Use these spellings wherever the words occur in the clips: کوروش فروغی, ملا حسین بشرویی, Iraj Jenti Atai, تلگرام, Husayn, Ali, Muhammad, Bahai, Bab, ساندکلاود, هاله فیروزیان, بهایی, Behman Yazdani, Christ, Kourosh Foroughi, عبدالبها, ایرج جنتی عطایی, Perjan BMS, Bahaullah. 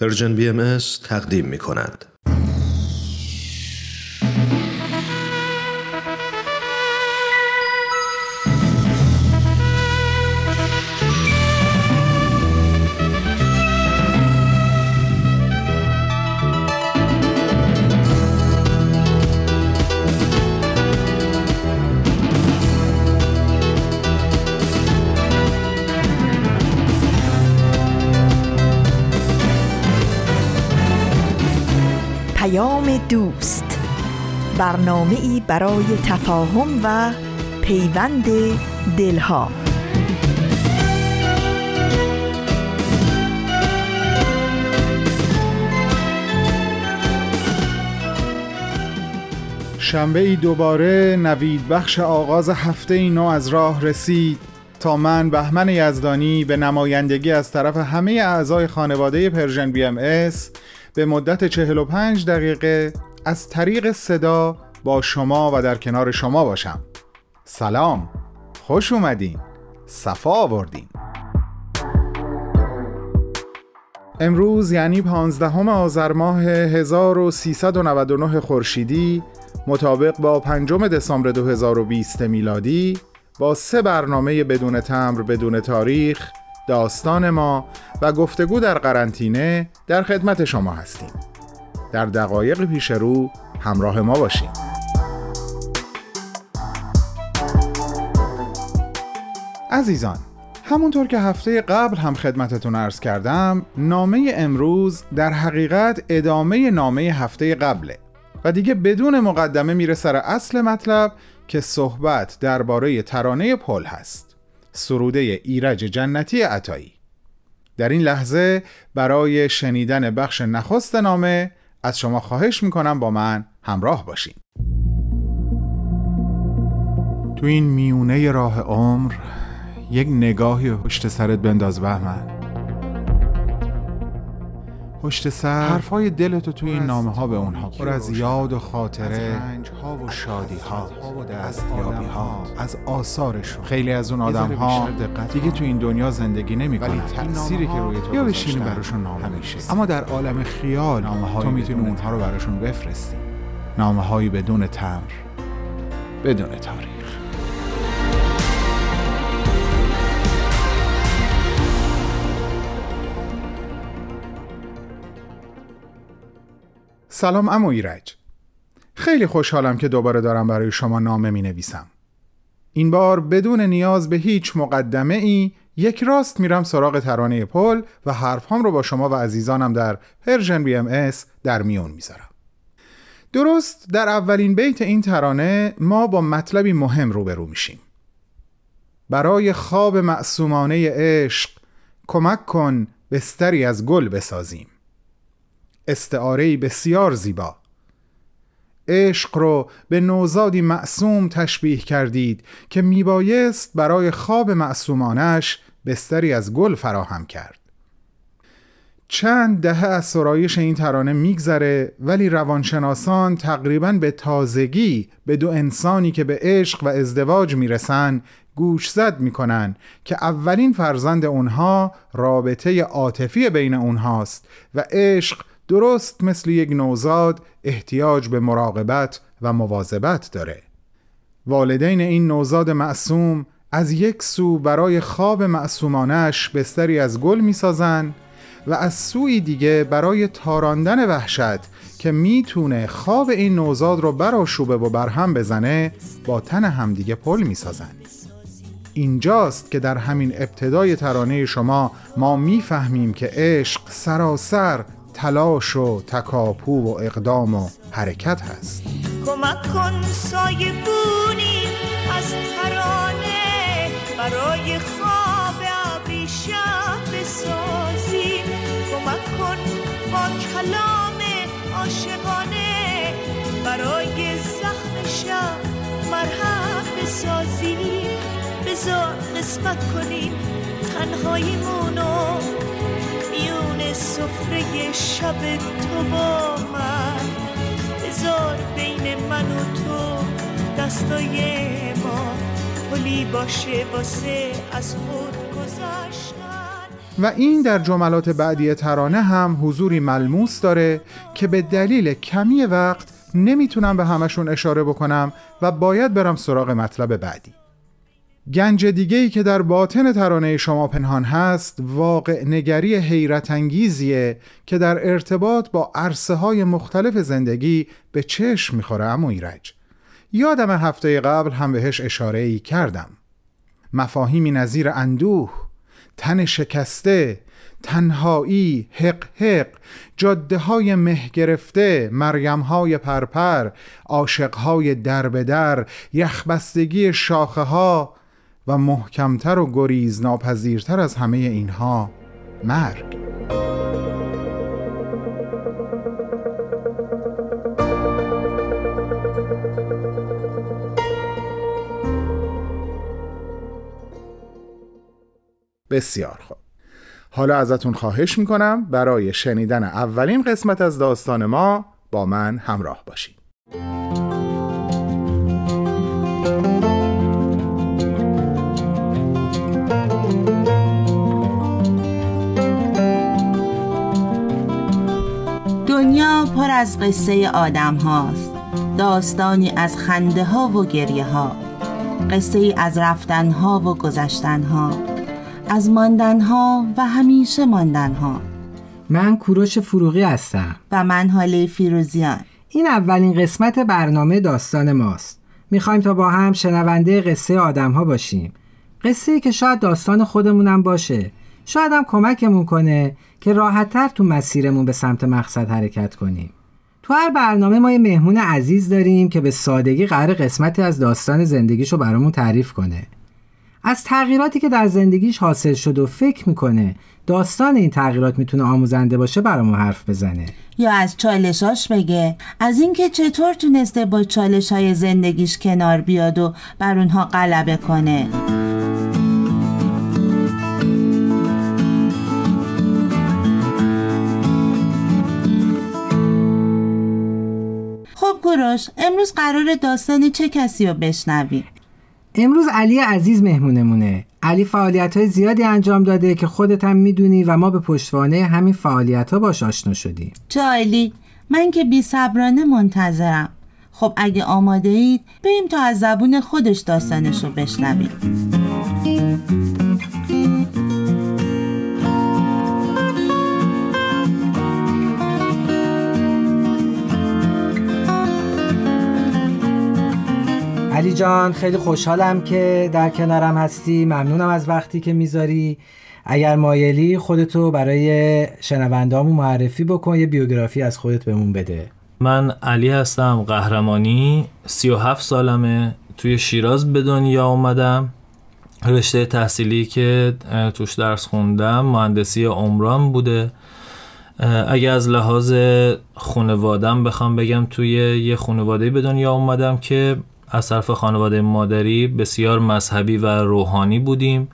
پرژن BMS تقدیم می کند. دوست، برنامه‌ای برای تفاهم و پیوند دلها. شنبه‌ای دوباره نوید بخش آغاز هفته نو از راه رسید تا من بهمن یزدانی به نمایندگی از طرف همه اعضای خانواده پرژن BMS به مدت 45 دقیقه از طریق صدا با شما و در کنار شما باشم. سلام، خوش اومدین، صفا آوردین. امروز یعنی 15 آذر ماه 1399 خورشیدی مطابق با 5 دسامبر 2020 میلادی با 3 برنامه بدون تمبر، بدون تاریخ، داستان ما و گفتگو در قرنطینه در خدمت شما هستیم. در دقایق پیش رو همراه ما باشیم. عزیزان، همونطور که هفته قبل هم خدمتتون عرض کردم، نامه امروز در حقیقت ادامه نامه هفته قبله و دیگه بدون مقدمه میره سر اصل مطلب که صحبت درباره ترانه پل هست. سروده ایرج جنتی عطایی. در این لحظه برای شنیدن بخش نخست نامه از شما خواهش میکنم با من همراه باشین. تو این میونه راه عمر یک نگاهی پشت سرت بنداز بهمن. پشت سر حرفای دلتو توی این نامه ها به اونها پر از یاد و خاطره، از شادی ها، از یابی ها، از آثارشون. خیلی از اون آدم ها دیگه تو این دنیا زندگی نمی کنن، ولی تأثیری که روی تو بشینی براشون نامه میشه. اما در عالم خیال تو میتونی اونها رو براشون بفرستی. نامه هایی بدون تمر، بدون تاریخ. سلام عمو ایرج. خیلی خوشحالم که دوباره دارم برای شما نامه می نویسم. این بار بدون نیاز به هیچ مقدمه ای یک راست میرم سراغ ترانه پل و حرفهام رو با شما و عزیزانم در پرژن BMS در میون میذارم. درست در اولین بیت این ترانه ما با مطلبی مهم روبرو میشیم. برای خواب معصومانه عشق کمک کن بستری از گل بسازیم. استعاره‌ای بسیار زیبا. عشق رو به نوزادی معصوم تشبیه کردید که میبایست برای خواب معصومانش بستری از گل فراهم کرد. چند دهه از سرایش این ترانه میگذره، ولی روانشناسان تقریباً به تازگی به دو انسانی که به عشق و ازدواج میرسن گوشزد میکنن که اولین فرزند اونها رابطه عاطفی بین اونهاست و عشق درست مثل یک نوزاد احتیاج به مراقبت و مواظبت داره. والدین این نوزاد معصوم از یک سو برای خواب معصومانش بستری از گل میسازن و از سوی دیگه برای تاراندن وحشت که میتونه خواب این نوزاد رو برآشوبه و برهم بزنه با تن همدیگه پل میسازن. اینجاست که در همین ابتدای ترانه شما ما میفهمیم که عشق سراسر تلاش و تکاپو و اقدام و حرکت هست. کمک کن سایه بونی از ترانه برای خواب ابریشم بسازیم. کمک کن با کلام عاشقانه برای زخم شب مرهم بسازیم. بذار قسمت کنیم تنهاییمونو میونه سفره شب تو با من. بذار بین من و تو دستای ما پلی باشه واسه از خود گذاشتن. و این در جملات بعدی ترانه هم حضوری ملموس داره که به دلیل کمی وقت نمیتونم به همشون اشاره بکنم و باید برم سراغ مطلب بعدی. گنج دیگه‌ای که در باطن ترانه شما پنهان هست، واقع نگری حیرت انگیزیه که در ارتباط با عرصه‌های مختلف زندگی به چشم میخوره. اما ایرج، یادم هفته قبل هم بهش اشاره‌ای کردم. مفاهیمی نظیر اندوه، تن شکسته، تنهایی، حق، جاده‌های مه گرفته، مریم‌های پرپر، عاشق‌های در به در، یخبستگی شاخه‌ها و محکمتر و گریز ناپذیرتر از همه اینها، مرگ. بسیار خوب. حالا ازتون خواهش میکنم برای شنیدن اولین قسمت از داستان ما با من همراه باشید. دنیا پر از قصه آدم هاست، داستانی از خنده ها و گریه ها، قصه ای از رفتن ها و گذشتن ها، از ماندن ها و همیشه ماندن ها. من کوروش فروغی هستم و من هاله فیروزیان. این اولین قسمت برنامه داستان ماست. میخوایم تا با هم شنونده قصه آدم ها باشیم، قصه‌ای که شاید داستان خودمونم باشه، شاید هم کمکمون کنه که راحت‌تر تو مسیرمون به سمت مقصد حرکت کنیم. تو هر برنامه ما یه مهمون عزیز داریم که به سادگی قرار قسمتی از داستان زندگیشو برامون تعریف کنه، از تغییراتی که در زندگیش حاصل شد و فکر میکنه داستان این تغییرات میتونه آموزنده باشه برامون حرف بزنه، یا از چالشاش بگه، از اینکه چطور تونسته با چالش‌های زندگیش کنار بیاد و بر اونها غلبه کنه. خب کوروش، امروز قرار داستان چه کسی رو بشنویم؟ امروز علی عزیز مهمونمونه. علی فعالیت‌های زیادی انجام داده که خودت هم میدونی و ما به پشتوانه همین فعالیت‌ها باهاش آشنا شدیم. چه عالی، من که بی‌صبرانه منتظرم. خب اگه آماده اید بریم تا از زبون خودش داستانش رو بشنویم. علی جان، خیلی خوشحالم که در کنارم هستی. ممنونم از وقتی که میذاری. اگر مایلی خودتو برای شنوندهامون معرفی بکن، یه بیوگرافی از خودت بهمون بده. من علی هستم قهرمانی، 37 سالمه، توی شیراز به دنیا اومدم. رشته تحصیلی که توش درس خوندم مهندسی عمران بوده. اگه از لحاظ خانواده‌ام بخوام بگم، توی یه خانواده به دنیا اومدم که از طرف خانواده مادری بسیار مذهبی و روحانی بودیم.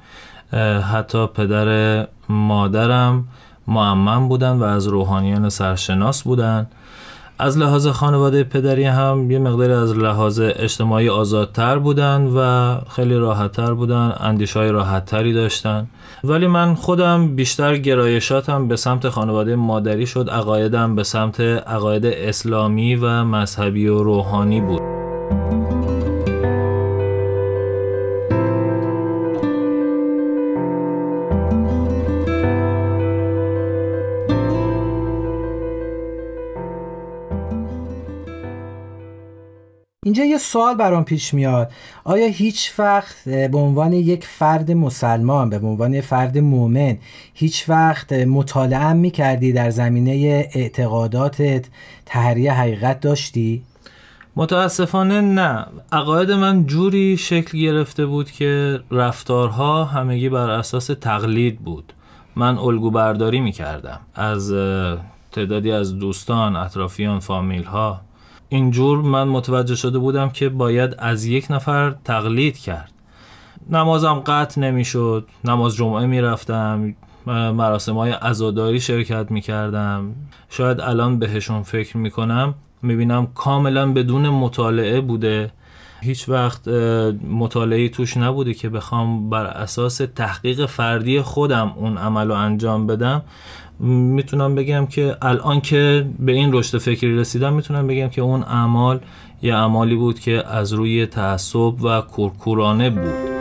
حتی پدر مادرم معمم بودن و از روحانیان سرشناس بودن. از لحاظ خانواده پدری هم یه مقدار از لحاظ اجتماعی آزادتر بودن و خیلی راحتتر بودن، اندیشه‌های راحتتری داشتن. ولی من خودم بیشتر گرایشاتم به سمت خانواده مادری شد، عقایدم به سمت عقاید اسلامی و مذهبی و روحانی بود. اینجا یه سوال برام پیش میاد. آیا هیچ وقت به عنوان یک فرد مسلمان، به عنوان فرد مؤمن، هیچ وقت مطالعه می‌کردی در زمینه اعتقاداتت؟ تحریه حقیقت داشتی؟ متاسفانه نه. عقاید من جوری شکل گرفته بود که رفتارها همگی بر اساس تقلید بود. من الگو برداری می‌کردم از تعدادی از دوستان، اطرافیان، فامیل‌ها. اینجور من متوجه شده بودم که باید از یک نفر تقلید کرد. نمازم قطع نمی شد، نماز جمعه می رفتم، مراسم های عزاداری شرکت می کردم. شاید الان بهشون فکر می کنم می بینم کاملا بدون مطالعه بوده. هیچ وقت مطالعه‌ای توش نبوده که بخوام بر اساس تحقیق فردی خودم اون عملو انجام بدم. میتونم بگم که الان که به این رشد فکری رسیدم میتونم بگم که اون اعمال یه اعمالی بود که از روی تعصب و کورکورانه بود.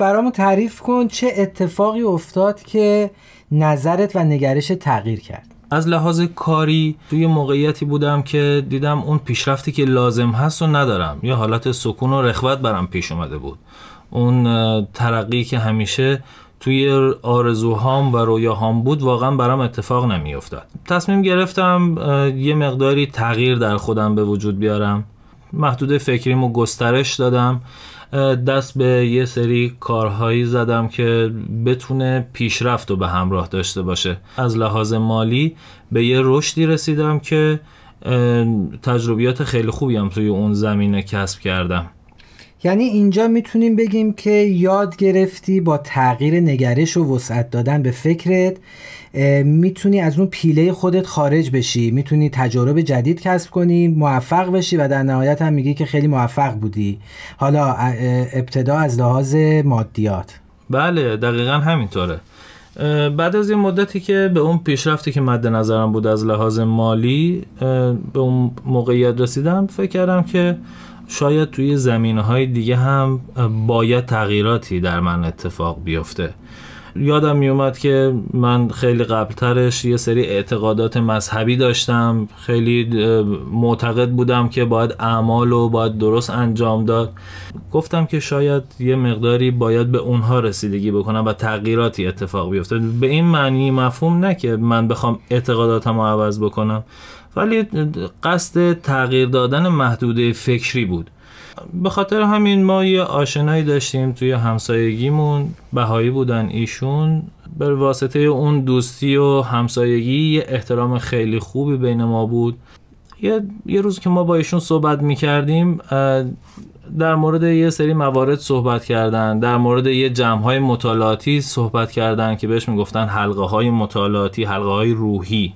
برامون تعریف کن چه اتفاقی افتاد که نظرت و نگرشت تغییر کرد؟ از لحاظ کاری توی موقعیتی بودم که دیدم اون پیشرفتی که لازم هست رو ندارم، یا حالت سکون و رخوت برام پیش اومده بود. اون ترقی که همیشه توی آرزوهام و رویاهام بود واقعا برام اتفاق نمی افتاد. تصمیم گرفتم یه مقداری تغییر در خودم به وجود بیارم، محدوده فکریمو گسترش دادم، دست به یه سری کارهایی زدم که بتونه پیشرفت رو به همراه داشته باشه. از لحاظ مالی به یه رشدی رسیدم که تجربیات خیلی خوبی هم توی اون زمینه کسب کردم. یعنی اینجا میتونیم بگیم که یاد گرفتی با تغییر نگرش و وسعت دادن به فکرت میتونی از اون پیله خودت خارج بشی، میتونی تجارب جدید کسب کنی، موفق بشی و در نهایت هم میگی که خیلی موفق بودی. حالا ابتدا از لحاظ مادیات. بله دقیقا همینطوره. بعد از این مدتی که به اون پیشرفتی که مد نظرم بود از لحاظ مالی به اون موقعیت رسیدم، فکر کردم که شاید توی زمینه‌های دیگه هم باید تغییراتی در من اتفاق بیفته. یادم میومد که من خیلی قبلترش یه سری اعتقادات مذهبی داشتم، خیلی معتقد بودم که باید اعمال و باید درست انجام داد. گفتم که شاید یه مقداری باید به اونها رسیدگی بکنم و تغییراتی اتفاق بیفته. به این معنی مفهوم نه که من بخوام اعتقاداتمو عوض بکنم، ولی قصد تغییر دادن محدوده فکری بود. به خاطر همین ما یه آشنایی داشتیم توی همسایگیمون، بهایی بودن ایشون. به واسطه اون دوستی و همسایگی یه احترام خیلی خوبی بین ما بود. یه روز که ما با ایشون صحبت می‌کردیم در مورد یه سری موارد صحبت کردن، در مورد یه جمع‌های مطالعاتی صحبت کردن که بهش میگفتن حلقه‌های مطالعاتی، حلقه‌های روحی.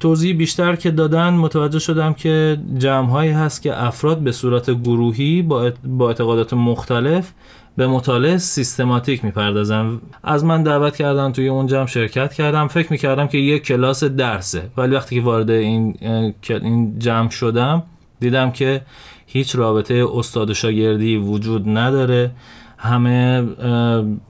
توضیح بیشتر که دادن متوجه شدم که جمع‌هایی هست که افراد به صورت گروهی با اعتقادات مختلف به مطالعه سیستماتیک میپردازن. از من دعوت کردن توی اون جمع شرکت کردم. فکر میکردم که یه کلاس درسه، ولی وقتی که وارد این جمع شدم دیدم که هیچ رابطه استاد و شاگردی وجود نداره. همه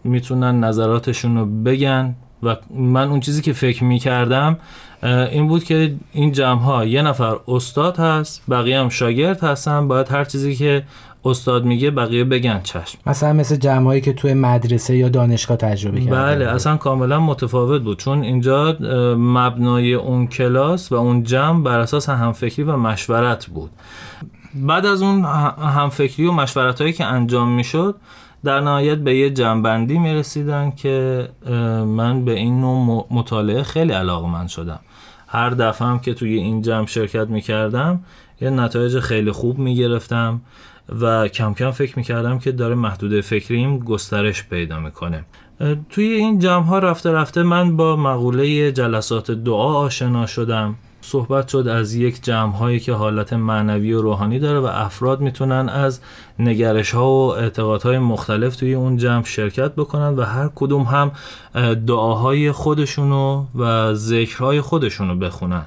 میتونن نظراتشون رو بگن و من اون چیزی که فکر میکردم این بود که این جمع‌ها یه نفر استاد هست، بقیه هم شاگرد هستن، باید هر چیزی که استاد میگه بقیه بگن چشم. مثلا مثل جمع‌هایی که توی مدرسه یا دانشگاه تجربه کردن. بله اصلا کاملا متفاوت بود، چون اینجا مبنای اون کلاس و اون جمع بر اساس همفکری و مشورت بود. بعد از اون همفکری و مشورت‌هایی که انجام میشد در نهایت به یه جنبندی می رسیدن که من به این نوع مطالعه خیلی علاقه‌مند شدم. هر دفعه هم که توی این جمع شرکت می کردم یه نتایج خیلی خوب می گرفتم و کم کم فکر می کردم که داره محدوده فکریم گسترش پیدا می کنه. توی این جمع ها رفته رفته من با مقوله جلسات دعا آشنا شدم. صحبت شد از یک جمع هایی که حالت معنوی و روحانی داره و افراد میتونن از نگرش ها و اعتقاد های مختلف توی اون جمع شرکت بکنن و هر کدوم هم دعاهای خودشونو و ذکرهای خودشونو بخونن.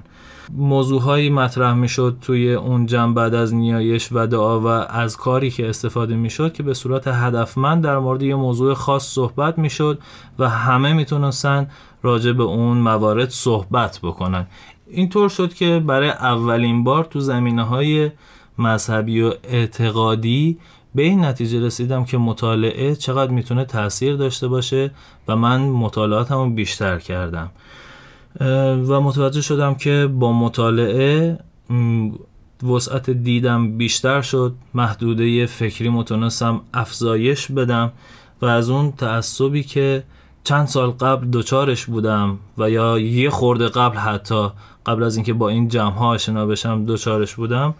موضوع هایی مطرح میشد توی اون جمع بعد از نیایش و دعا و از کاری که استفاده میشد که به صورت هدفمند در مورد یه موضوع خاص صحبت میشد و همه میتونستن راجع به اون موارد صحبت بکنن. اینطور شد که برای اولین بار تو زمینه‌های مذهبی و اعتقادی به این نتیجه رسیدم که مطالعه چقدر میتونه تأثیر داشته باشه و من مطالعاتمو بیشتر کردم و متوجه شدم که با مطالعه وسعت دیدم بیشتر شد، محدوده فکری متونستم افزایش بدم و از اون تعصبی که چند سال قبل دوچارش بودم و یا یه خورده قبل، حتی قبل از اینکه با این جمع‌ها آشنا بشم دوچارش بودم،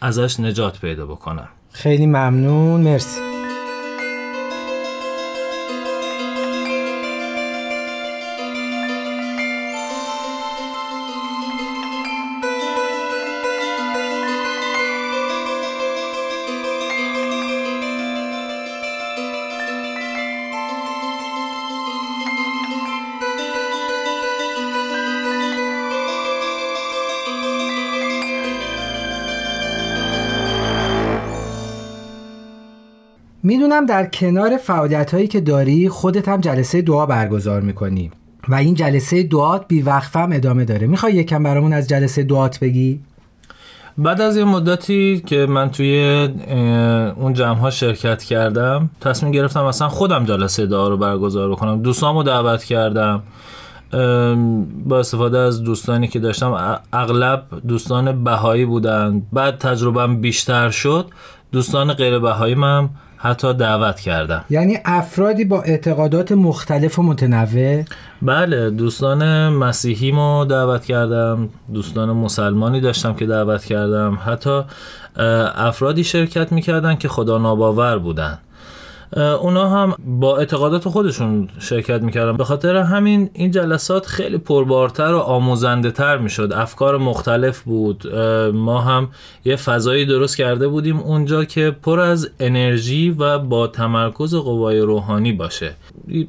ازش نجات پیدا بکنم. خیلی ممنون، مرسی. میدونم در کنار فعالیت‌هایی که داری خودت هم جلسه دعا برگزار می‌کنی و این جلسه دعات بی‌وقفه هم ادامه داره. می‌خوای یکم برامون از جلسه دعات بگی؟ بعد از یه مدتی که من توی اون جمع‌ها شرکت کردم، تصمیم گرفتم اصلا خودم جلسه دعا رو برگزار بکنم. دوستامو دعوت کردم. با استفاده از دوستانی که داشتم، اغلب دوستان بهایی بودن. بعد تجربه‌ام بیشتر شد، دوستان غیر بهاییم هم حتی دعوت کردم. یعنی افرادی با اعتقادات مختلف و متنوع؟ بله، دوستان مسیحیمو دعوت کردم، دوستان مسلمانی داشتم که دعوت کردم، حتی افرادی شرکت میکردن که خدا ناباور بودن، اونا هم با اعتقادات خودشون شرکت میکردن. به خاطر همین این جلسات خیلی پربارتر و آموزنده تر میشد، افکار مختلف بود. ما هم یه فضایی درست کرده بودیم اونجا که پر از انرژی و با تمرکز قوای روحانی باشه.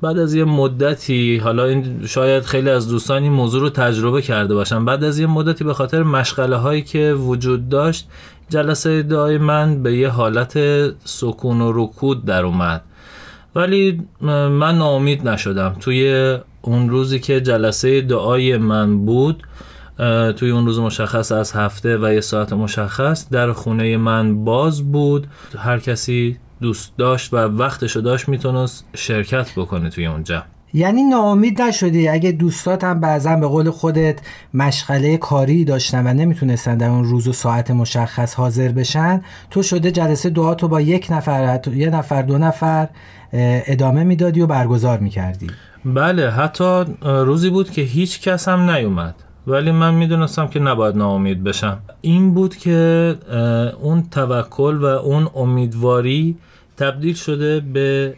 بعد از یه مدتی، حالا این شاید خیلی از دوستان این موضوع رو تجربه کرده باشن، بعد از یه مدتی به خاطر مشغله هایی که وجود داشت، جلسه دعای من به یه حالت سکون و رکود در اومد، ولی من ناامید نشدم. توی اون روزی که جلسه دعای من بود، توی اون روز مشخص از هفته و یه ساعت مشخص، در خونه من باز بود، هر کسی دوست داشت و وقتشو داشت میتونست شرکت بکنه توی اونجا. یعنی ناامید نشدی؟ اگه دوستات هم بعضا به قول خودت مشغله کاری داشتن و نمیتونستن در اون روز و ساعت مشخص حاضر بشن، تو شده جلسه دعاتو با یه نفر دو نفر ادامه میدادی و برگزار میکردی؟ بله، حتی روزی بود که هیچ کس هم نیومد، ولی من میدونستم که نباید ناامید بشم. این بود که اون توکل و اون امیدواری تبدیل شده به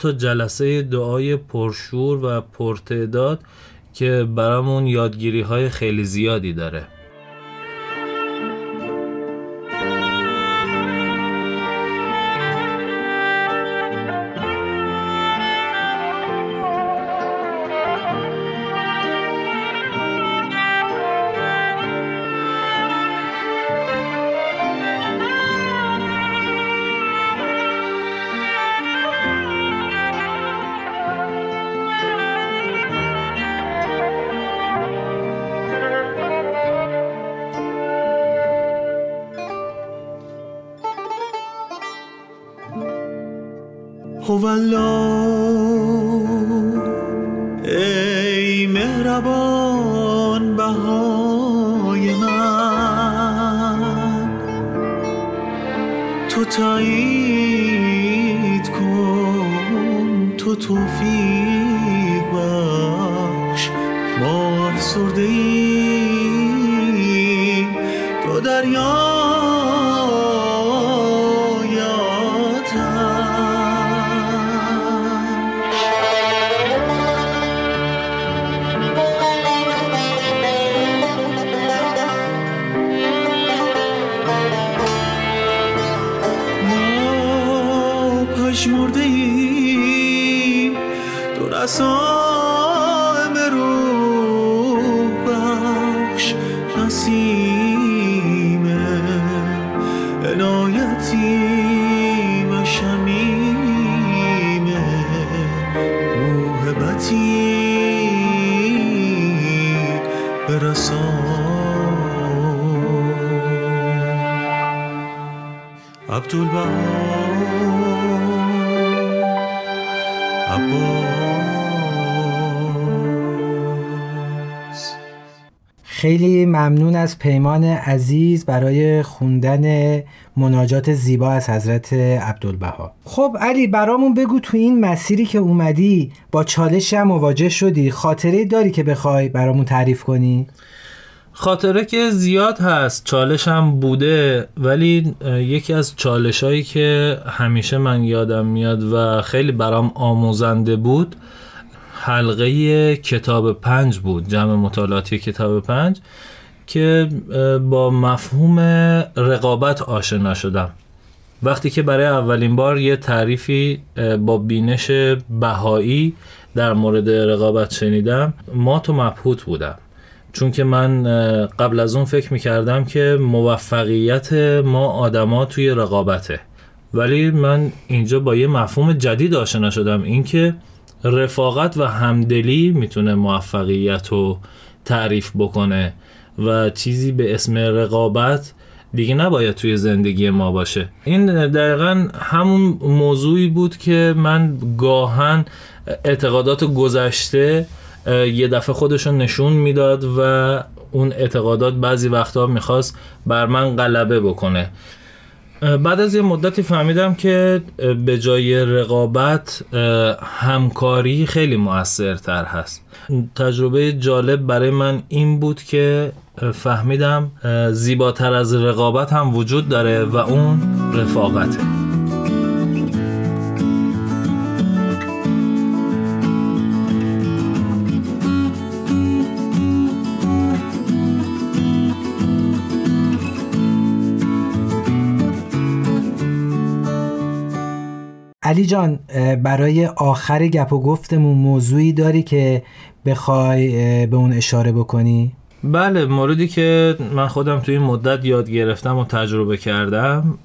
2 جلسه دعای پرشور و پرتعداد که برامون یادگیری‌های خیلی زیادی داره. ای مهربان بهای من، تو تایید کن، تو توفیق بخش. ما افسرده ایم، تو دریا سام رو بخش، نسیم عنایتی و شمیم محبتی برسان. عبدالبها. خیلی ممنون از پیمان عزیز برای خوندن مناجات زیبا از حضرت عبدالبها. خب علی، برامون بگو تو این مسیری که اومدی با چالش هم مواجه شدی، خاطره داری که بخوای برامون تعریف کنی؟ خاطره که زیاد هست، چالش هم بوده، ولی یکی از چالش هایی که همیشه من یادم میاد و خیلی برام آموزنده بود حلقه کتاب 5 بود، جمع مطالعاتی کتاب 5، که با مفهوم رقابت آشنا شدم وقتی که برای اولین بار یه تعریفی با بینش بهایی در مورد رقابت شنیدم. مات و مبهوت بودم، چون که من قبل از اون فکر میکردم که موفقیت ما آدما توی رقابته، ولی من اینجا با یه مفهوم جدید آشنا شدم، این که رفاقت و همدلی میتونه موفقیت رو تعریف بکنه و چیزی به اسم رقابت دیگه نباید توی زندگی ما باشه. این دقیقا همون موضوعی بود که من گاهن اعتقادات گذشته یه دفعه خودشون نشون میداد و اون اعتقادات بعضی وقتا میخواست بر من غلبه بکنه. بعد از یه مدتی فهمیدم که به جای رقابت همکاری خیلی مؤثرتر هست. تجربه جالب برای من این بود که فهمیدم زیباتر از رقابت هم وجود داره و اون رفاقته. علی جان، برای آخر گپ و گفتمون موضوعی داری که بخوای به اون اشاره بکنی؟ بله، موردی که من خودم توی این مدت یاد گرفتم و تجربه کردم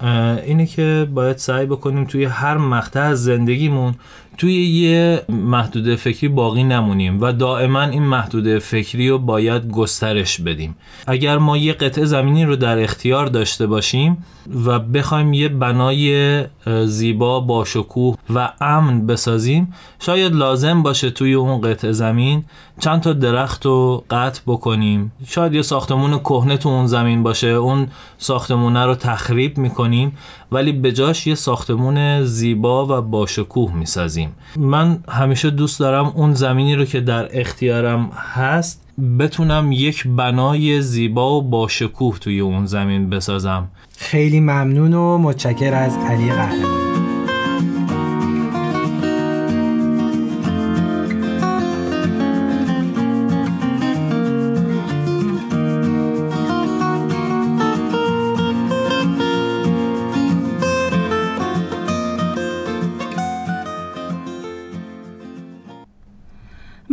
اینه که باید سعی بکنیم توی هر مقطع از زندگیمون توی یه محدوده فکری باقی نمونیم و دائما این محدوده فکری رو باید گسترش بدیم. اگر ما یه قطعه زمینی رو در اختیار داشته باشیم و بخوایم یه بنای زیبا، باشکوه و امن بسازیم، شاید لازم باشه توی اون قطعه زمین چند تا درخت رو قطع بکنیم، شاید یه ساختمون کهنه تو اون زمین باشه، اون ساختمونه رو تخریب میکنیم ولی به جاش یه ساختمون زیبا و باشکوه میسازیم. من همیشه دوست دارم اون زمینی رو که در اختیارم هست بتونم یک بنای زیبا و باشکوه توی اون زمین بسازم. خیلی ممنون و متشکر از علی قهرمان.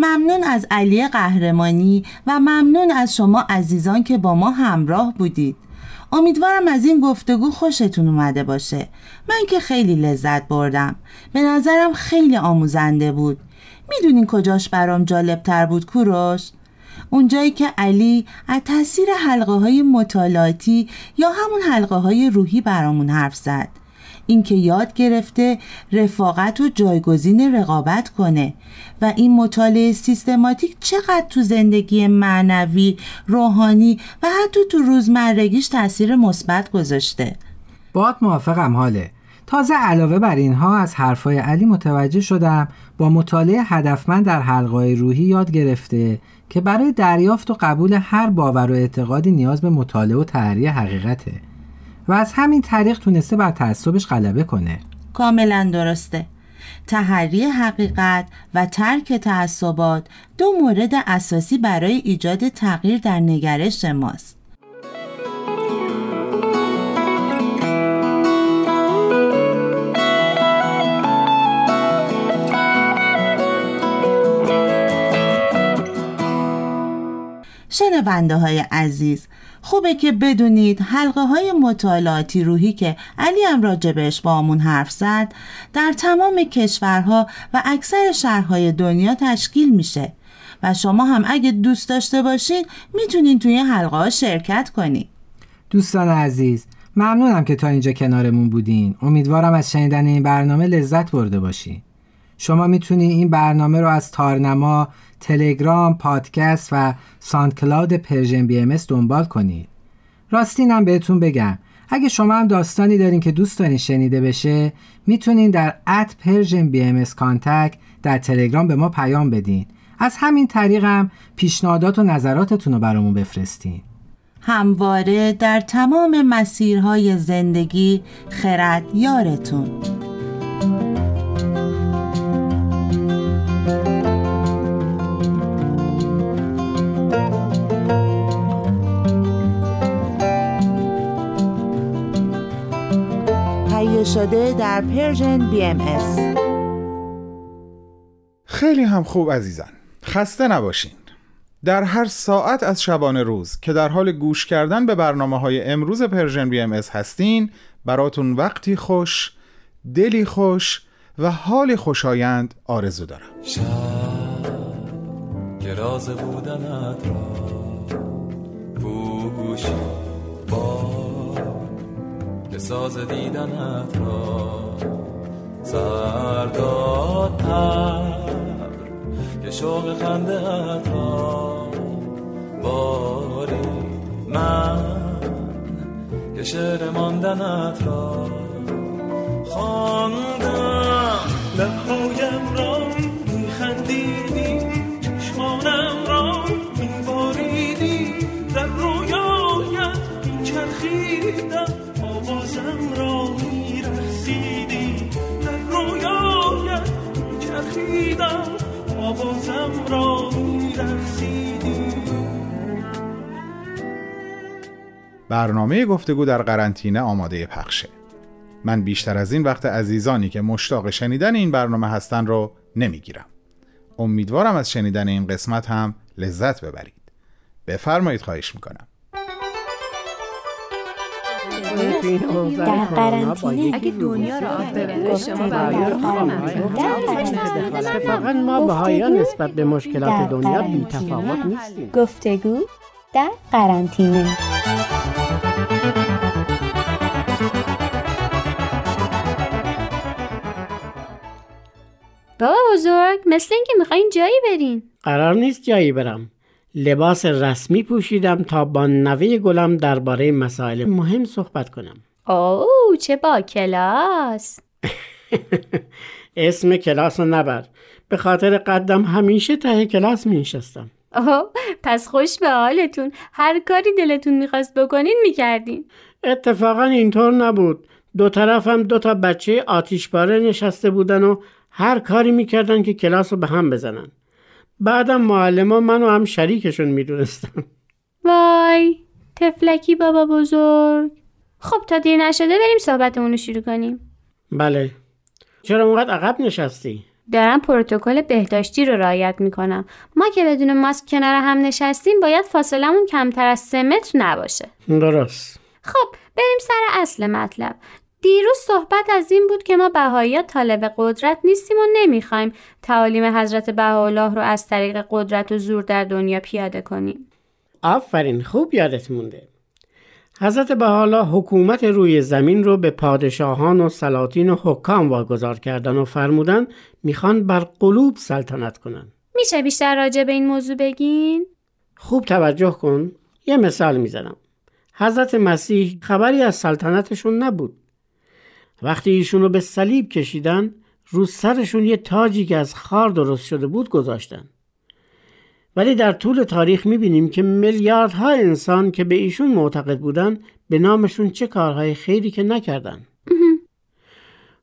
ممنون از علی قهرمانی و ممنون از شما عزیزان که با ما همراه بودید. امیدوارم از این گفتگو خوشتون اومده باشه. من که خیلی لذت بردم، به نظرم خیلی آموزنده بود. میدونین کجاش برام جالبتر بود کوروش؟ اونجایی که علی از تاثیر حلقه های مطالعاتی یا همون حلقه های روحی برامون حرف زد. اینکه یاد گرفته رفاقت و جایگزین رقابت کنه و این مطالعه سیستماتیک چقدر تو زندگی معنوی، روحانی و حتی تو روزمرگیش تأثیر مثبت گذاشته. باهات موافقم حاله. تازه علاوه بر اینها از حرفای علی متوجه شدم با مطالعه هدفمند در حلقه‌های روحی یاد گرفته که برای دریافت و قبول هر باور و اعتقادی نیاز به مطالعه و تحریه حقیقته و از همین طریق تونسته بر تعصبش غلبه کنه. کاملا درسته. تحری حقیقت و ترک تعصبات دو مورد اساسی برای ایجاد تغییر در نگرش ماست. شنونده های عزیز، خوبه که بدونید حلقه های مطالعاتی روحی که علی هم راجبش با همون حرف زد در تمام کشورها و اکثر شهرهای دنیا تشکیل میشه و شما هم اگه دوست داشته باشین میتونین توی حلقه ها شرکت کنید. دوستان عزیز، ممنونم که تا اینجا کنارمون بودین. امیدوارم از شنیدن این برنامه لذت برده باشین. شما میتونی این برنامه رو از تارنما، تلگرام، پادکست و ساندکلاود پرژن بی ام اس دنبال کنید. راستینم بهتون بگم اگه شما هم داستانی دارین که دوست دارین شنیده بشه، میتونین در @PerjanBMSContact در تلگرام به ما پیام بدین. از همین طریقم هم پیشنهادات و نظراتتون رو برامون بفرستین. همواره در تمام مسیرهای زندگی خرد یارتون. تهیه شده در پرژن بی ام اس. خیلی هم خوب عزیزان، خسته نباشین. در هر ساعت از شبانه روز که در حال گوش کردن به برنامه‌های امروز پرژن بی ام اس هستین، براتون وقتی خوش، دلی خوش و حال خوشایند آرزو دارم. شب که راز بودنت را بگوش، باد که ساز دیدنت را سرداد، که شوق خنده‌ات را باری، من که شعر ماندنت را خواندم، لب‌هایم را می‌خندیدی، چشمانم را می‌باریدی، در رویایت می‌چرخیدم، آوازم را می‌رقصیدی، در رویایت می‌چرخیدم، آوازم را می‌رقصیدی. برنامه گفتگو در قرنطینه آماده پخشه. من بیشتر از این وقت عزیزانی که مشتاق شنیدن این برنامه هستن رو نمیگیرم. امیدوارم از شنیدن این قسمت هم لذت ببرید. بفرمایید، خواهش میکنم. در قرنطینه اگه دنیا را به شما برگردوند، فقط ما بهایان نسبت به مشکلات دنیا بی‌تفاوت نیستیم. گفتگو در قرنطینه. بابا بزرگ، مثل اینکه میخواین جایی برین. قرار نیست جایی برم. لباس رسمی پوشیدم تا با نوه گلم درباره مسائل مهم صحبت کنم. اوه، چه با کلاس. اسم کلاس رو نبر، به خاطر قدم همیشه ته کلاس می نشستم. اوه، پس خوش به حالتون، هر کاری دلتون میخواست بکنین میکردین. اتفاقا اینطور نبود. دو طرفم دو تا بچه آتیشپاره نشسته بودن و هر کاری میکردن که کلاس رو به هم بزنن. بعدم معلم ها منو هم شریکشون میدونستن. وای تفلکی بابا بزرگ. خب تا دیر نشده بریم صحبتمون رو شروع کنیم. بله. چرا اونقدر عقب نشستی؟ دارم پروتکل بهداشتی رو رعایت میکنم. ما که بدون ماسک کنار هم نشستیم باید فاصلمون کمتر از 3 متر نباشه. درست. خب بریم سر اصل مطلب. دیروز صحبت از این بود که ما بهایی‌ها طالب قدرت نیستیم و نمیخوایم تعالیم حضرت بهاءالله رو از طریق قدرت و زور در دنیا پیاده کنیم. آفرین، خوب یادت مونده. حضرت بهاءالله حکومت روی زمین رو به پادشاهان و سلاطین و حکام واگذار کردن و فرمودن میخوان بر قلوب سلطنت کنن. میشه بیشتر راجع به این موضوع بگین؟ خوب توجه کن. یه مثال میزنم. حضرت مسیح خبری از سلطنتشون نبود. وقتی ایشونو به صلیب کشیدن، رو سرشون یه تاجی که از خار درست شده بود گذاشتن. ولی در طول تاریخ میبینیم که میلیاردها انسان که به ایشون معتقد بودن به نامشون چه کارهای خیری که نکردن.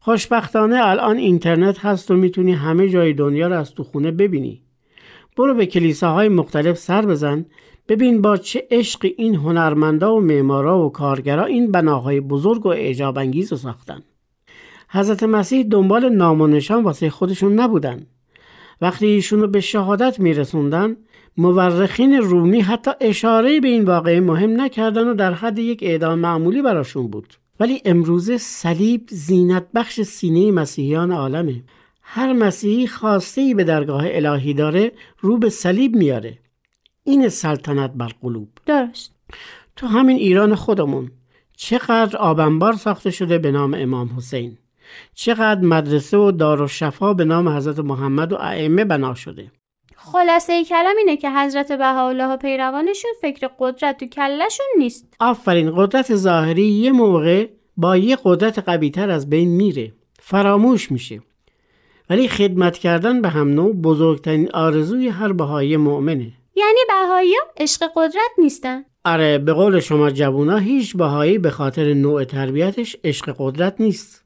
خوشبختانه الان اینترنت هست و میتونی همه جای دنیا رو از تو خونه ببینی. برو به کلیساهای مختلف سر بزن، ببین با چه عشق این هنرمندا و معمارا و کارگرا این بناهای بزرگ و اعجاب انگیز رو ساختن. حضرت مسیح دنبال نام و نشان واسه خودشون نبودن. وقتی ایشونو به شهادت میرسوندن، مورخین رومی حتی اشاره به این واقعه مهم نکردن و در حد یک اعدام معمولی براشون بود. ولی امروزه صلیب زینت بخش سینه مسیحیان عالمه. هر مسیحی خواسته‌ای به درگاه الهی داره رو به صلیب میاره. این سلطنت بر قلوب. درست. تو همین ایران خودمون چقدر آبنبار ساخته شده به نام امام حسین. چقدر مدرسه و دارالشفا به نام حضرت محمد و ائمه بنا شده. خلاصه کلام اینه که حضرت بهاءالله و پیروانشون فکر قدرت تو کلشون نیست. آفرین، قدرت ظاهری یه موقع با یه قدرت قوی‌تر از بین میره، فراموش میشه. ولی خدمت کردن به هم نوع بزرگترین آرزوی هر بهایی مؤمنه. یعنی بهایی‌ها عشق قدرت نیستن؟ آره، به قول شما جوونا هیچ بهایی به خاطر نوع تربیتش عشق قدرت نیست.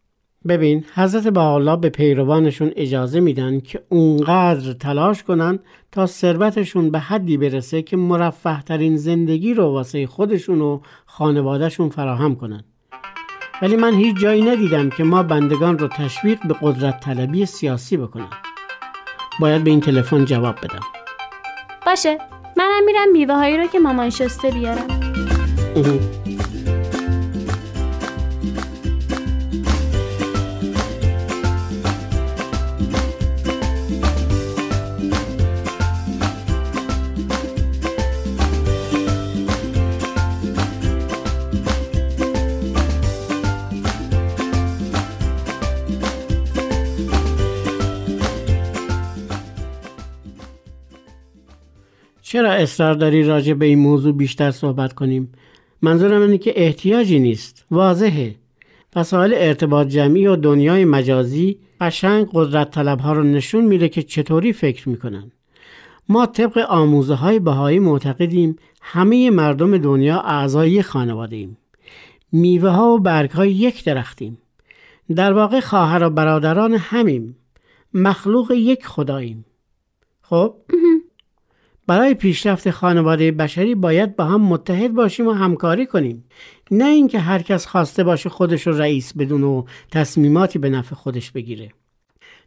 ببین، حضرت بهاءالله به پیروانشون اجازه میدن که اونقدر تلاش کنن تا ثروتشون به حدی برسه که مرفه ترین زندگی رو واسه خودشون و خانوادهشون فراهم کنن. ولی من هیچ جایی ندیدم که ما بندگان رو تشویق به قدرت طلبی سیاسی بکنم. باید به این تلفن جواب بدم. باشه، منم میرم میوه هایی رو که مامان شسته بیارم. چرا اصرار داری راجع به این موضوع بیشتر صحبت کنیم؟ منظورم اینه که احتیاجی نیست، واضحه. مسائل ارتباط جمعی و دنیای مجازی قشنگ قدرت طلبها رو نشون میده که چطوری فکر میکنن. ما طبق آموزه های بهایی معتقدیم همه مردم دنیا اعضای خانواده ایم. میوه ها و برگ ها یک درختیم. در واقع خواهر و برادران همیم. مخلوق یک خداییم. خب؟ برای پیشرفت خانواده بشری باید با هم متحد باشیم و همکاری کنیم، نه اینکه هر کس خواسته باشه خودش رو رئیس بدونه و تصمیماتی به نفع خودش بگیره.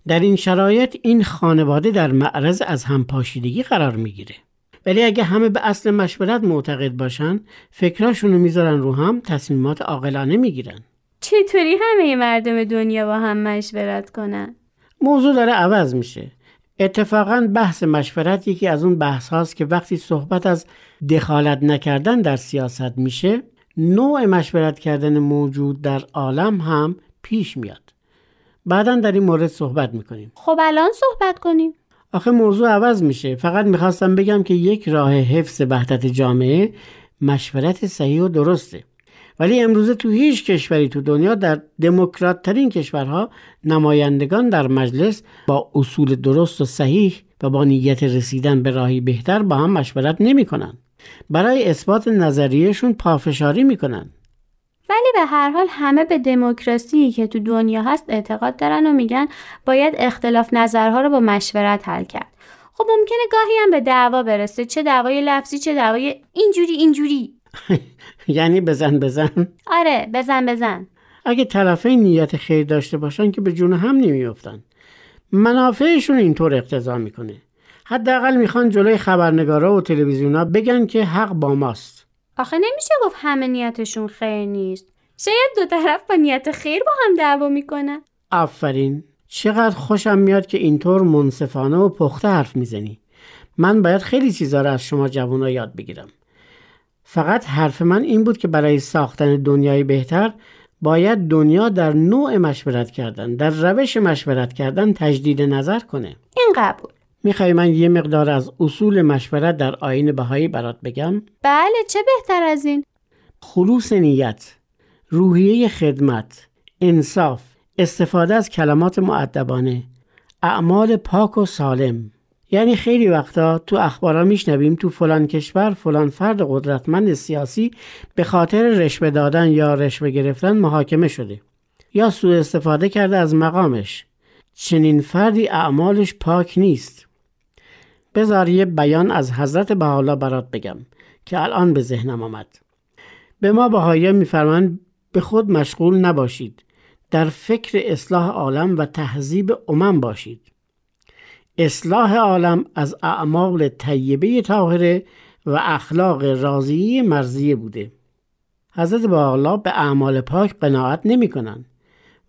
در این شرایط این خانواده در معرض از همپاشیدگی قرار میگیره. ولی اگه همه به اصل مشورت معتقد باشن، فکراشون رو میذارن رو هم، تصمیمات عاقلانه میگیرن. چطوری همه مردم دنیا با هم مشورت کنن؟ موضوع داره عوض میشه. اتفاقاً بحث مشورت یکی از اون بحث هاست که وقتی صحبت از دخالت نکردن در سیاست میشه، نوع مشورت کردن موجود در عالم هم پیش میاد. بعداً در این مورد صحبت میکنیم. خب الان صحبت کنیم. آخه موضوع عوض میشه. فقط میخواستم بگم که یک راه حفظ وحدت جامعه مشورت صحیح و درسته. ولی امروزه تو هیچ کشوری تو دنیا، در دموکرات ترین کشورها، نمایندگان در مجلس با اصول درست و صحیح و با نیت رسیدن به راهی بهتر با هم مشورت نمی کنن. برای اثبات نظریهشون پافشاری می کنن. ولی به هر حال همه به دموکراسی که تو دنیا هست اعتقاد دارن و میگن باید اختلاف نظرها رو با مشورت حل کرد. خب ممکنه گاهی هم به دعوا برسه، چه دعوای لفظی چه دعوای اینجوری. یعنی بزن؟ آره، بزن. اگه طرفین نیت خیر داشته باشن که به جون هم نمیافتن. منافعشون اینطور اقتضا میکنه. حداقل میخوان جلوی خبرنگارا و تلویزیونا بگن که حق با ماست. آخه نمیشه گفت همه نیتشون خیر نیست. شاید دو طرف با نیت خیر با هم دعوا میکنن. آفرین، چقدر خوشم میاد که اینطور منصفانه و پخته حرف میزنی. من باید خیلی چیزا رو از شما جوونا یاد بگیرم. فقط حرف من این بود که برای ساختن دنیای بهتر باید دنیا در نوع مشورت کردن، در روش مشورت کردن تجدید نظر کنه. این قبول. میخوای من یه مقدار از اصول مشورت در آیین بهایی برات بگم؟ بله، چه بهتر از این؟ خلوص نیت، روحیه خدمت، انصاف، استفاده از کلمات مؤدبانه، اعمال پاک و سالم. یعنی خیلی وقتا تو اخبارا میشنویم تو فلان کشور فلان فرد قدرتمند سیاسی به خاطر رشوه دادن یا رشوه گرفتن محاکمه شده یا سوء استفاده کرده از مقامش. چنین فردی اعمالش پاک نیست. بذار یه بیان از حضرت بهاءالله برات بگم که الان به ذهنم آمد. به ما بهائی‌ها میفرمان به خود مشغول نباشید، در فکر اصلاح عالم و تهذیب امم باشید. اصلاح عالم از اعمال طیبه طاهره و اخلاق راضیه مرضیه بوده. حضرت بهاءالله به اعمال پاک قناعت نمی کنند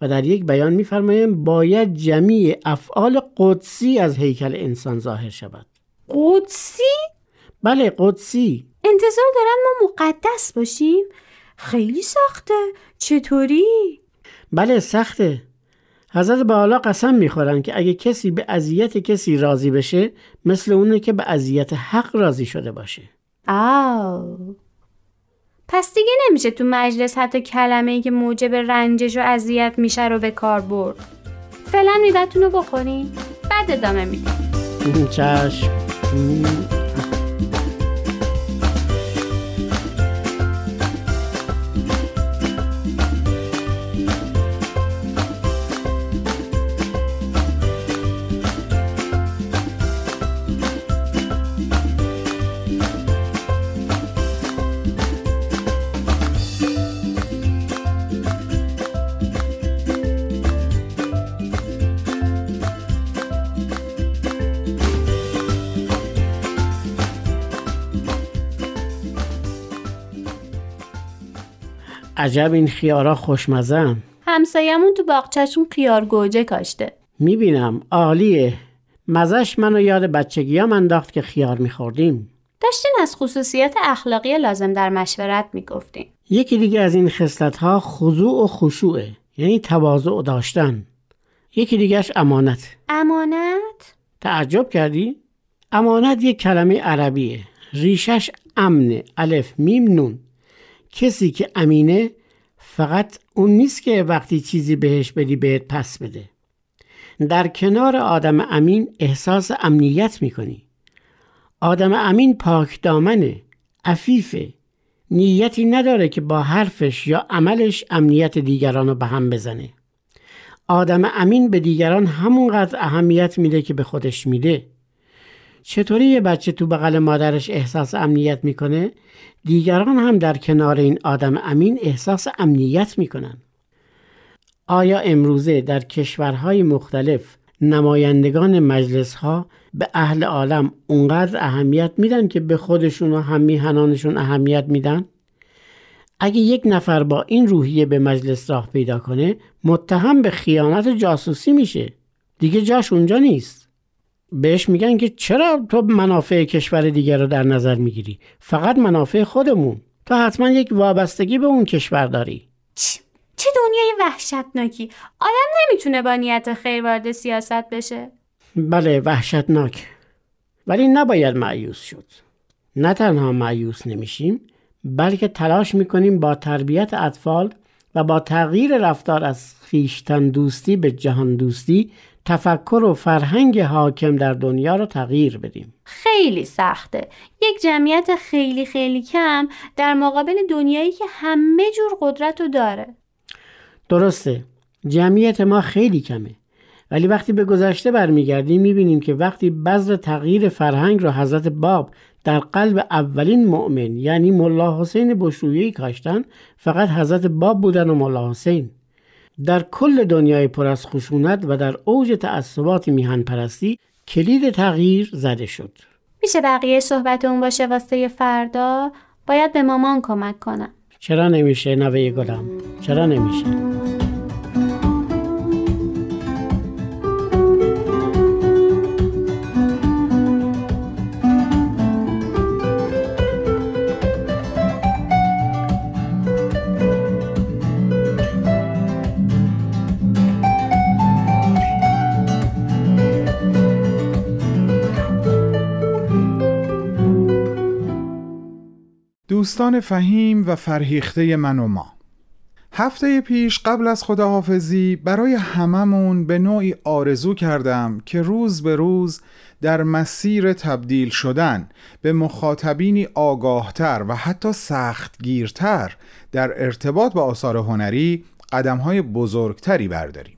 و در یک بیان می فرمایند باید جمیع افعال قدسی از هیکل انسان ظاهر شود. قدسی؟ بله، قدسی. انتظار دارن ما مقدس باشیم؟ خیلی سخته. چطوری؟ بله سخته. حضرت بهاءالله قسم میخورن که اگه کسی به اذیت کسی راضی بشه مثل اونه که به اذیت حق راضی شده باشه. آو پس دیگه نمیشه تو مجلس حتی کلمه‌ای که موجب رنجش و اذیت میشه رو به کار برد. فعلا میدتون رو بخورین بعد ادامه میدیم. چشم. عجب این خیارا خوشمزن. همسایمون تو باغچه‌شون خیار گوجه کاشته. میبینم عالیه. مزهش منو یاد بچگیام انداخت که خیار میخوردیم. داشتین از خصوصیات اخلاقی لازم در مشورت میگفتین. یکی دیگه از این خصلت‌ها خضوع و خشوعه، یعنی تواضع داشتن. یکی دیگه‌اش امانت. امانت؟ تعجب کردی؟ امانت یک کلمه عربیه. ریشش امنه، الف میم نون. کسی که امینه فقط اون نیست که وقتی چیزی بهش بدی بهت پس بده. در کنار آدم امین احساس امنیت میکنی. آدم امین پاک دامنه، عفیفه، نیتی نداره که با حرفش یا عملش امنیت دیگرانو به هم بزنه. آدم امین به دیگران همونقدر اهمیت میده که به خودش میده. چطوری یه بچه تو بغل مادرش احساس امنیت میکنه؟ دیگران هم در کنار این آدم امین احساس امنیت میکنن. آیا امروزه در کشورهای مختلف نمایندگان مجلسها به اهل عالم اونقدر اهمیت میدن که به خودشون و هم میهنانشون اهمیت میدن؟ اگه یک نفر با این روحیه به مجلس راه پیدا کنه متهم به خیانت و جاسوسی میشه. دیگه جاش اونجا نیست. بهش میگن که چرا تو منافع کشور دیگر رو در نظر میگیری؟ فقط منافع خودمون. تو حتما یک وابستگی به اون کشور داری. چه دنیای وحشتناکی. آدم نمیتونه با نیت خیر وارد سیاست بشه. بله وحشتناک. ولی نباید مایوس شد. نه تنها مایوس نمیشیم بلکه تلاش میکنیم با تربیت اطفال و با تغییر رفتار از خویشتن دوستی به جهان دوستی تفکر و فرهنگ حاکم در دنیا رو تغییر بدیم. خیلی سخته. یک جمعیت خیلی خیلی کم در مقابل دنیایی که همه جور قدرت رو داره. درسته. جمعیت ما خیلی کمه. ولی وقتی به گذشته برمیگردیم میبینیم که وقتی بذر تغییر فرهنگ رو حضرت باب در قلب اولین مؤمن یعنی ملا حسین بشرویی کاشتن، فقط حضرت باب بودن و ملا حسین. در کل دنیای پر از خشونت و در اوج تعصبات میهن پرستی کلید تغییر زده شد. میشه بقیه صحبت اون باشه واسه فردا؟ باید به مامان کمک کنم. چرا نمیشه نوه گلم؟ چرا نمیشه؟ دوستان فهیم و فرهیخته من و ما، هفته پیش قبل از خداحافظی برای هممون به نوعی آرزو کردم که روز به روز در مسیر تبدیل شدن به مخاطبینی آگاهتر و حتی سختگیرتر در ارتباط با آثار هنری قدم‌های بزرگتری برداریم.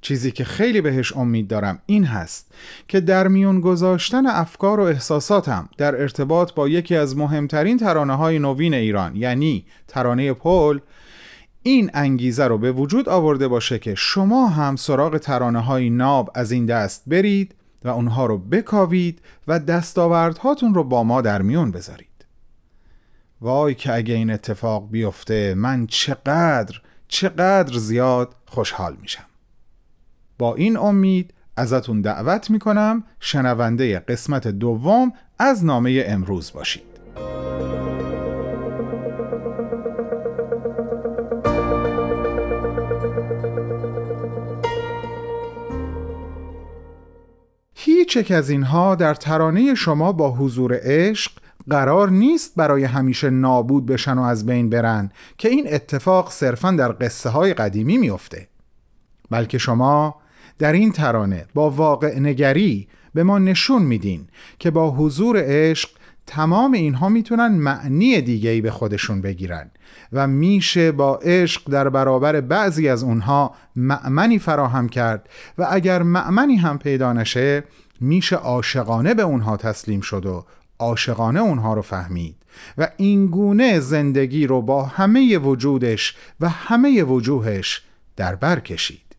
چیزی که خیلی بهش امید دارم این هست که در میون گذاشتن افکار و احساساتم در ارتباط با یکی از مهمترین ترانه‌های نوین ایران یعنی ترانه پل این انگیزه رو به وجود آورده باشه که شما هم سراغ ترانه‌های ناب از این دست برید و اونها رو بکاوید و دستاوردهاتون رو با ما در میون بذارید. وای که اگه این اتفاق بیفته من چقدر زیاد خوشحال میشم. با این امید ازتون دعوت میکنم شنونده قسمت دوم از نامه امروز باشید. هیچ یک از اینها در ترانه شما با حضور عشق قرار نیست برای همیشه نابود بشن و از بین برن که این اتفاق صرفاً در قصه های قدیمی میفته، بلکه شما در این ترانه با واقع نگری به ما نشون میدین که با حضور عشق تمام اینها میتونن معنی دیگه‌ای به خودشون بگیرن و میشه با عشق در برابر بعضی از اونها مأمنی فراهم کرد و اگر مأمنی هم پیدا نشه میشه عاشقانه به اونها تسلیم شد و عاشقانه اونها رو فهمید و اینگونه زندگی رو با همه وجودش و همه وجوهش در بر کشید.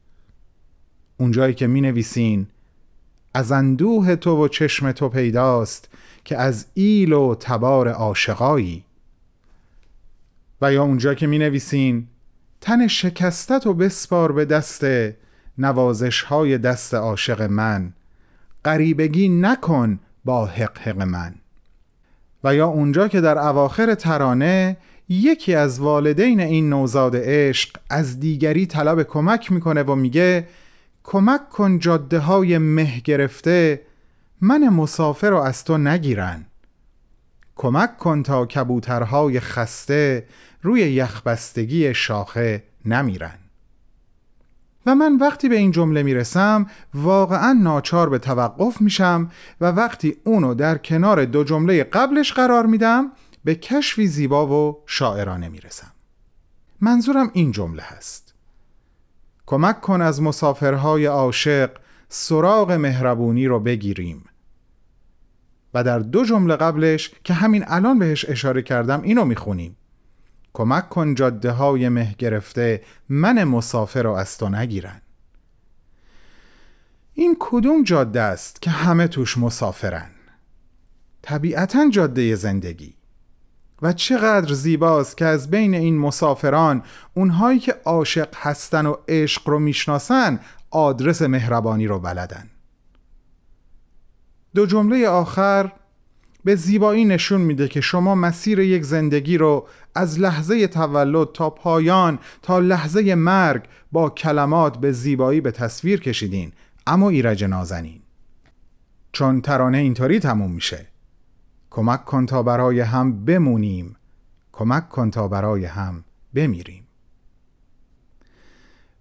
اونجایی که می نویسین از اندوه تو و چشم تو پیداست که از ایل و تبار عاشقایی، و یا اونجا که می نویسین تن شکستت و بسپار به دست نوازش های دست عاشق من، غریبگی نکن با حقحق من، و یا اونجا که در اواخر ترانه یکی از والدین این نوزاد عشق از دیگری طلب کمک میکنه و میگه کمک کن جاده های مه گرفته من مسافر رو از تو نگیرن، کمک کن تا کبوترهای خسته روی یخبستگی شاخه نمیرن. و من وقتی به این جمله میرسم واقعا ناچار به توقف میشم و وقتی اونو در کنار دو جمله قبلش قرار میدم به کشفی زیبا و شاعرانه میرسم. منظورم این جمله هست: کمک کن از مسافرهای عاشق سراغ مهربونی رو بگیریم. و در دو جمله قبلش که همین الان بهش اشاره کردم اینو میخونیم: کمک کن جاده های مه گرفته من مسافر رو از تو نگیرن. این کدوم جاده است که همه توش مسافرن؟ طبیعتاً جاده زندگی. و چقدر زیباست که از بین این مسافران اونهایی که عاشق هستن و عشق رو میشناسن آدرس مهربانی رو بلدن. دو جمله آخر به زیبایی نشون میده که شما مسیر یک زندگی رو از لحظه تولد تا پایان تا لحظه مرگ با کلمات به زیبایی به تصویر کشیدین، اما ایرج نازنین. چون ترانه اینطوری تموم میشه: کمک کن تا برای هم بمونیم، کمک کن تا برای هم بمیریم.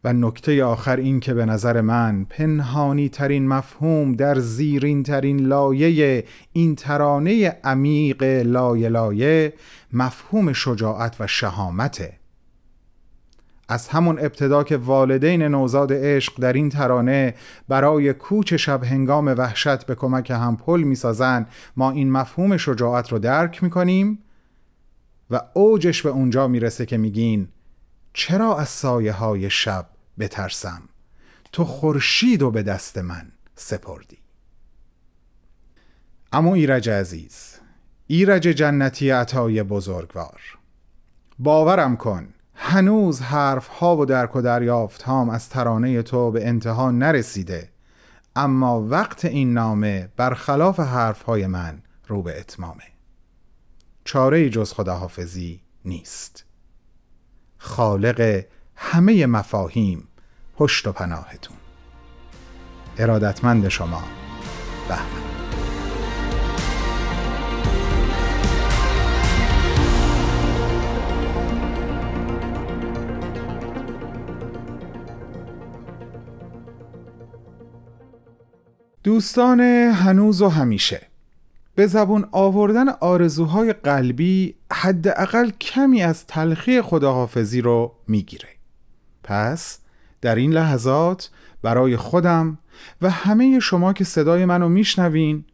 و نکته آخر این که به نظر من پنهانی ترین مفهوم در زیرین ترین لایه این ترانه عمیق لایه لایه مفهوم شجاعت و شهامته. از همون ابتدا که والدین نوزاد عشق در این ترانه برای کوچ شب هنگام وحشت به کمک هم پل میسازن، ما این مفهوم شجاعت رو درک میکنیم و اوجش به اونجا میرسه که میگین چرا از سایه های شب بترسم، تو خورشید و به دست من سپردی. اما ایرج عزیز، ایرج جنتی عطای بزرگوار، باورم کن هنوز حرف ها و درک و دریافت هام از ترانه تو به انتها نرسیده، اما وقت این نامه برخلاف حرف های من رو به اتمامه. چاره‌ای جز خداحافظی نیست. خالق همه مفاهیم هشت و پناهتون. ارادتمند شما، بهمن. دوستان هنوز و همیشه، به زبون آوردن آرزوهای قلبی حداقل کمی از تلخی خداحافظی رو میگیره. پس در این لحظات برای خودم و همه شما که صدای منو میشنوین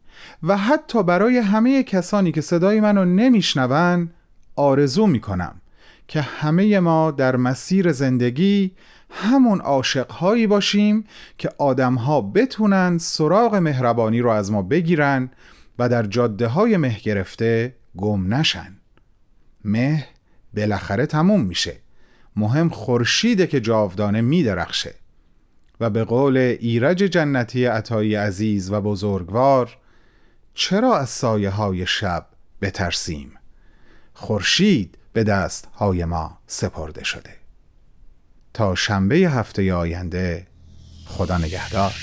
و حتی برای همه کسانی که صدای منو نمیشنون آرزو میکنم که همه ما در مسیر زندگی همون عاشق‌هایی باشیم که آدم‌ها بتونن سراغ مهربانی رو از ما بگیرن و در جاده‌های مه گرفته گم نشن. مه بالاخره تموم میشه، مهم خورشیده که جاودانه میدرخشه. و به قول ایرج جنتی عطایی عزیز و بزرگوار، چرا از سایه‌های شب بترسیم، خورشید به دست های ما سپرده شده. تا شنبه هفته آینده، خدا نگهدار.